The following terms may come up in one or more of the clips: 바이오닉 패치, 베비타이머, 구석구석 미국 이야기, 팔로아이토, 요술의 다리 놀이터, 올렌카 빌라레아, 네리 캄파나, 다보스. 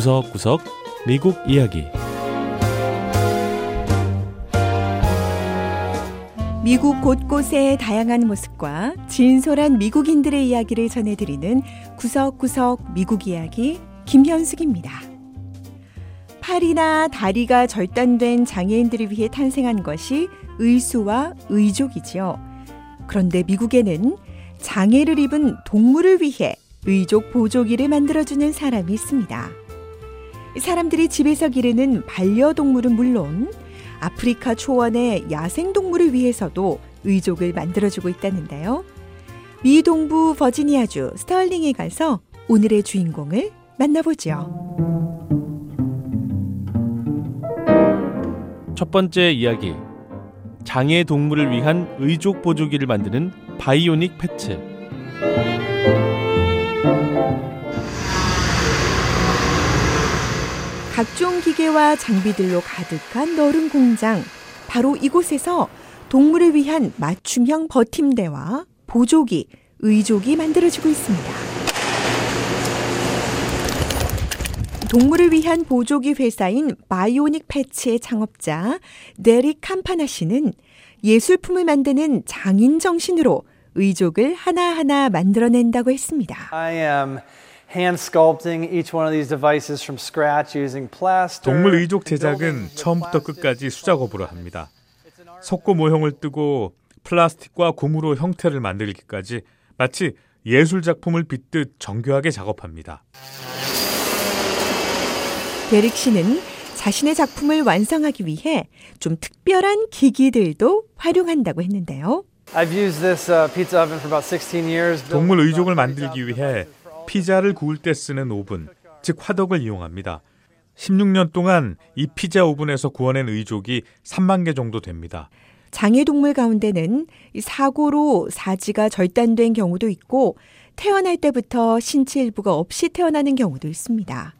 구석구석 미국 이야기. 미국 곳곳의 다양한 모습과 진솔한 미국인들의 이야기를 전해드리는 구석구석 미국 이야기 김현숙입니다. 팔이나 다리가 절단된 장애인들을 위해 탄생한 것이 의수와 의족이지요. 그런데 미국에는 장애를 입은 동물을 위해 의족 보조기를 만들어주는 사람이 있습니다. 사람들이 집에서 기르는 반려동물은 물론 아프리카 초원의 야생동물을 위해서도 의족을 만들어주고 있다는데요. 미 동부 버지니아주 스털링에 가서 오늘의 주인공을 만나보죠. 첫 번째 이야기, 장애 동물을 위한 의족 보조기를 만드는 바이오닉 패치. 각종 기계와 장비들로 가득한 너른 공장, 바로 이곳에서 동물을 위한 맞춤형 버팀대와 보조기, 의족이 만들어지고 있습니다. 동물을 위한 보조기 회사인 바이오닉 패치의 창업자 네리 캄파나 씨는 예술품을 만드는 장인 정신으로 의족을 하나하나 만들어낸다고 했습니다. 동물 의족 제작은 처음부터 끝까지 수작업으로 합니다. 석고 모형을 뜨고 플라스틱과 고무로 형태를 만들기까지 마치 예술 작품을 빚듯 정교하게 작업합니다. 데릭 씨는 자신의 작품을 완성하기 위해 좀 특별한 기기들도 활용한다고 했는데요. 동물 의족을 만들기 위해 피자를 구울 때 쓰는 오븐, 즉 화덕을 이용합니다. 16년 동안 이 피자 오븐에서 구워낸 의족이 3만 개 정도 됩니다. 장애동물 가운데는 사고로 사지가 절단된 경우도 있고 태어날 때부터 신체 일부가 없이 태어나는 경우도 있습니다.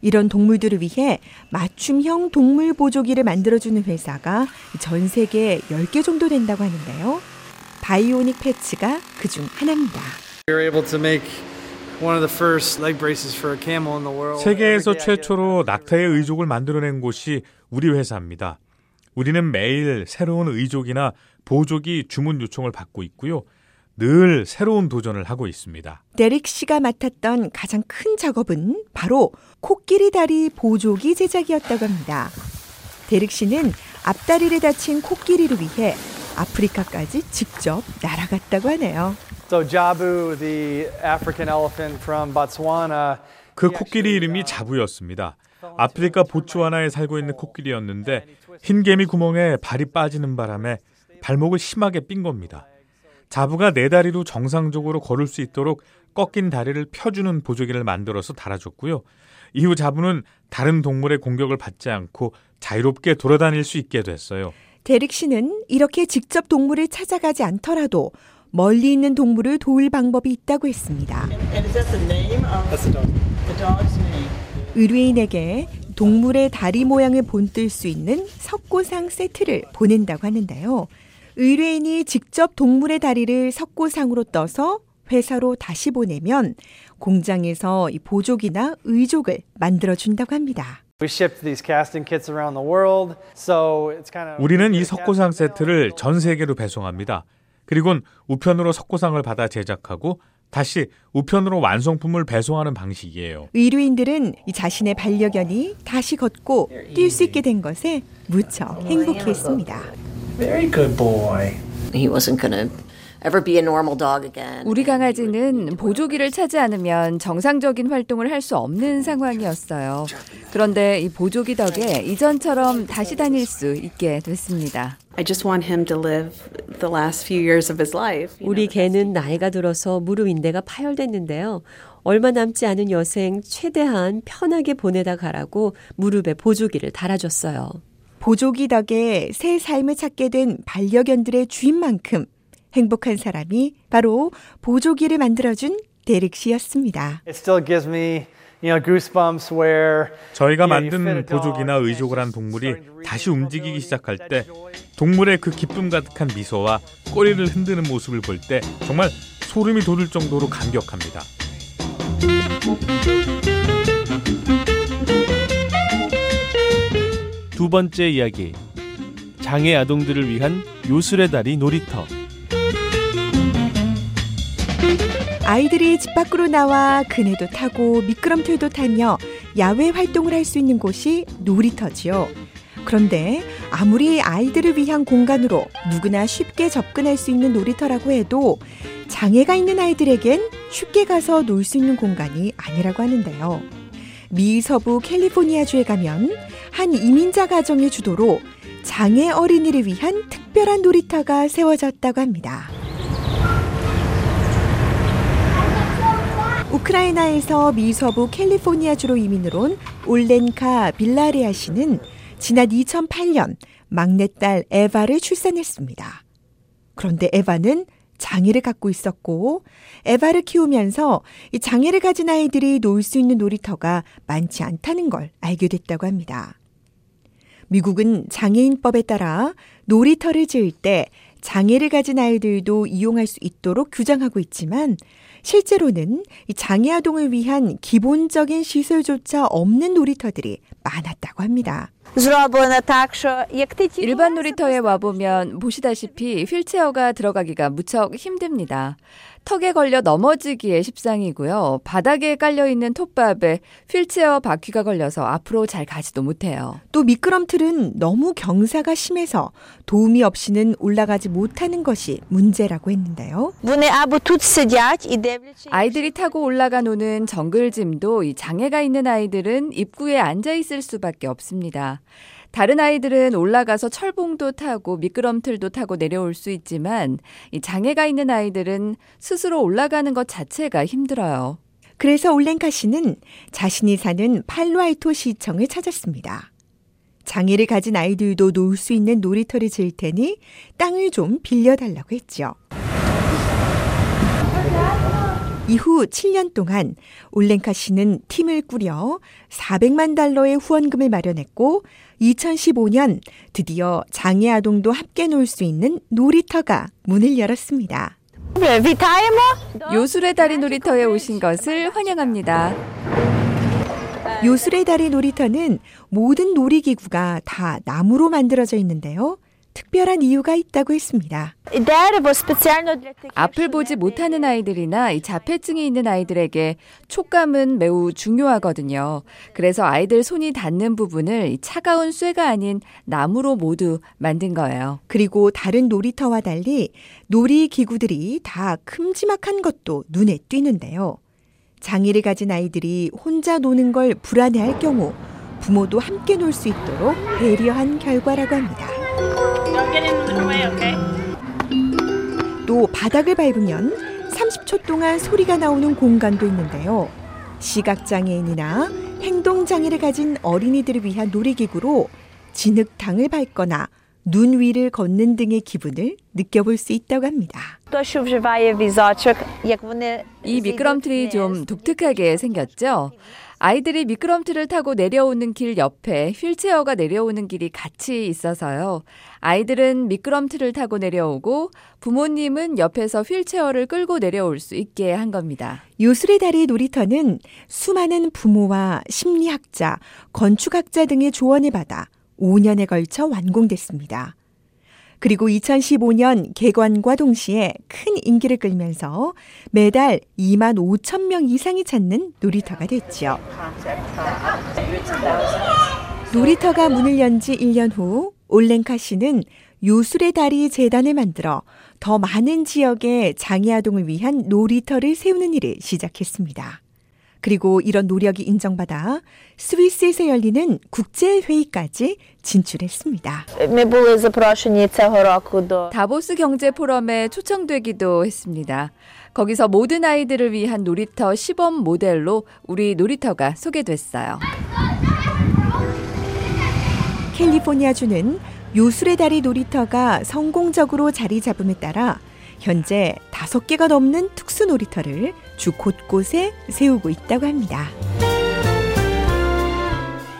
이런 동물들을 위해 맞춤형 동물 보조기를 만들어주는 회사가 전 세계에 10개 정도 된다고 하는데요. 바이오닉 패치가 그중 하나입니다. 세계에서 최초로 낙타의 의족을 만들어낸 곳이 우리 회사입니다. 우리는 매일 새로운 의족이나 보조기 주문 요청을 받고 있고요. 늘 새로운 도전을 하고 있습니다. 데릭 씨가 맡았던 가장 큰 작업은 바로 코끼리 다리 보조기 제작이었다고 합니다. 데릭 씨는 앞다리를 다친 코끼리를 위해 아프리카까지 직접 날아갔다고 하네요. 그 코끼리 이름이 자부였습니다. 아프리카 보츠와나에 살고 있는 코끼리였는데 흰 개미 구멍에 발이 빠지는 바람에 발목을 심하게 삔 겁니다. 자부가 네 다리로 정상적으로 걸을 수 있도록 꺾인 다리를 펴주는 보조기를 만들어서 달아줬고요. 이후 자부는 다른 동물의 공격을 받지 않고 자유롭게 돌아다닐 수 있게 됐어요. 데릭 씨는 이렇게 직접 동물을 찾아가지 않더라도 멀리 있는 동물을 도울 방법이 있다고 했습니다. 의뢰인에게 동물의 다리 모양을 본뜰 수 있는 석고상 세트를 보낸다고 하는데요. 의뢰인이 직접 동물의 다리를 석고상으로 떠서 회사로 다시 보내면 공장에서 이 보조기나 의족을 만들어준다고 합니다. 우리는 이 석고상 세트를 전 세계로 배송합니다. 그리고는 우편으로 석고상을 받아 제작하고 다시 우편으로 완성품을 배송하는 방식이에요. 의뢰인들은 자신의 반려견이 다시 걷고 뛸 수 있게 된 것에 무척 행복했습니다. Very good boy. He wasn't gonna ever be a normal dog again. 우리 강아지는 보조기를 차지 않으면 정상적인 활동을 할 수 없는 상황이었어요. 그런데 이 보조기 덕에 이전처럼 다시 다닐 수 있게 됐습니다. I just want him to live the last few years of his life. 우리 개는 나이가 들어서 무릎 인대가 파열됐는데요. 얼마 남지 않은 여생 최대한 편하게 보내다 가라고 무릎에 보조기를 달아줬어요. 보조기 덕에 새 삶을 찾게 된 반려견들의 주인만큼 행복한 사람이 바로 보조기를 만들어준 데릭 씨였습니다. 저희가 만든 보조기나 의족을 한 동물이 다시 움직이기 시작할 때 동물의 그 기쁨 가득한 미소와 꼬리를 흔드는 모습을 볼 때 정말 소름이 돋을 정도로 감격합니다. 두 번째 이야기, 장애 아동들을 위한 요술의 다리 놀이터. 아이들이 집 밖으로 나와 그네도 타고 미끄럼틀도 타며 야외 활동을 할 수 있는 곳이 놀이터지요. 그런데 아무리 아이들을 위한 공간으로 누구나 쉽게 접근할 수 있는 놀이터라고 해도 장애가 있는 아이들에겐 쉽게 가서 놀 수 있는 공간이 아니라고 하는데요. 미 서부 캘리포니아주에 가면 한 이민자 가정의 주도로 장애 어린이를 위한 특별한 놀이터가 세워졌다고 합니다. 우크라이나에서 미 서부 캘리포니아주로 이민을 온 올렌카 빌라레아 씨는 지난 2008년 막내딸 에바를 출산했습니다. 그런데 에바는 장애를 갖고 있었고, 에바를 키우면서 이 장애를 가진 아이들이 놀 수 있는 놀이터가 많지 않다는 걸 알게 됐다고 합니다. 미국은 장애인법에 따라 놀이터를 지을 때 장애를 가진 아이들도 이용할 수 있도록 규정하고 있지만, 실제로는 이 장애 아동을 위한 기본적인 시설조차 없는 놀이터들이 많았다고 합니다. 일반 놀이터에 와보면 보시다시피 휠체어가 들어가기가 무척 힘듭니다. 턱에 걸려 넘어지기에 십상이고요. 바닥에 깔려있는 톱밥에 휠체어 바퀴가 걸려서 앞으로 잘 가지도 못해요. 또 미끄럼틀은 너무 경사가 심해서 도움이 없이는 올라가지 못하는 것이 문제라고 했는데요. 아이들이 타고 올라가 노는 정글짐도 이 장애가 있는 아이들은 입구에 앉아있을 수밖에 없습니다. 다른 아이들은 올라가서 철봉도 타고 미끄럼틀도 타고 내려올 수 있지만 이 장애가 있는 아이들은 스스로 올라가는 것 자체가 힘들어요. 그래서 올렌카 씨는 자신이 사는 팔로아이토 시청을 찾았습니다. 장애를 가진 아이들도 놀 수 있는 놀이터를 지을 테니 땅을 좀 빌려달라고 했죠. 이후 7년 동안 올렌카 씨는 팀을 꾸려 400만 달러의 후원금을 마련했고 2015년 드디어 장애 아동도 함께 놀 수 있는 놀이터가 문을 열었습니다. 베비타이머? 요술의 다리 놀이터에 오신 것을 환영합니다. 요술의 다리 놀이터는 모든 놀이기구가 다 나무로 만들어져 있는데요. 특별한 이유가 있다고 했습니다. 앞을 보지 못하는 아이들이나 자폐증이 있는 아이들에게 촉감은 매우 중요하거든요. 그래서 아이들 손이 닿는 부분을 차가운 쇠가 아닌 나무로 모두 만든 거예요. 그리고 다른 놀이터와 달리 놀이기구들이 다 큼지막한 것도 눈에 띄는데요. 장애를 가진 아이들이 혼자 노는 걸 불안해할 경우 부모도 함께 놀 수 있도록 배려한 결과라고 합니다. 또 바닥을 밟으면 30초 동안 소리가 나오는 공간도 있는데요. 시각장애인이나 행동장애를 가진 어린이들을 위한 놀이기구로 진흙탕을 밟거나 눈 위를 걷는 등의 기분을 느껴볼 수 있다고 합니다. 이 미끄럼틀이 좀 독특하게 생겼죠? 아이들이 미끄럼틀을 타고 내려오는 길 옆에 휠체어가 내려오는 길이 같이 있어서요. 아이들은 미끄럼틀을 타고 내려오고 부모님은 옆에서 휠체어를 끌고 내려올 수 있게 한 겁니다. 요술의 다리 놀이터는 수많은 부모와 심리학자, 건축학자 등의 조언을 받아 5년에 걸쳐 완공됐습니다. 그리고 2015년 개관과 동시에 큰 인기를 끌면서 매달 2만 5천 명 이상이 찾는 놀이터가 됐죠. 놀이터가 문을 연 지 1년 후 올렌카 씨는 요술의 다리 재단을 만들어 더 많은 지역의 장애 아동을 위한 놀이터를 세우는 일을 시작했습니다. 그리고 이런 노력이 인정받아 스위스에서 열리는 국제회의까지 진출했습니다. 다보스 경제포럼에 초청되기도 했습니다. 거기서 모든 아이들을 위한 놀이터 시범 모델로 우리 놀이터가 소개됐어요. 캘리포니아주는 요술의 다리 놀이터가 성공적으로 자리 잡음에 따라 현재 5개가 넘는 특수 놀이터를 주 곳곳에 세우고 있다고 합니다.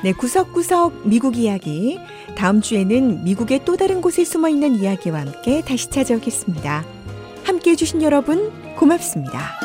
네, 구석구석 미국 이야기. 다음 주에는 미국의 또 다른 곳에 숨어있는 이야기와 함께 다시 찾아오겠습니다. 함께해 주신 여러분 고맙습니다.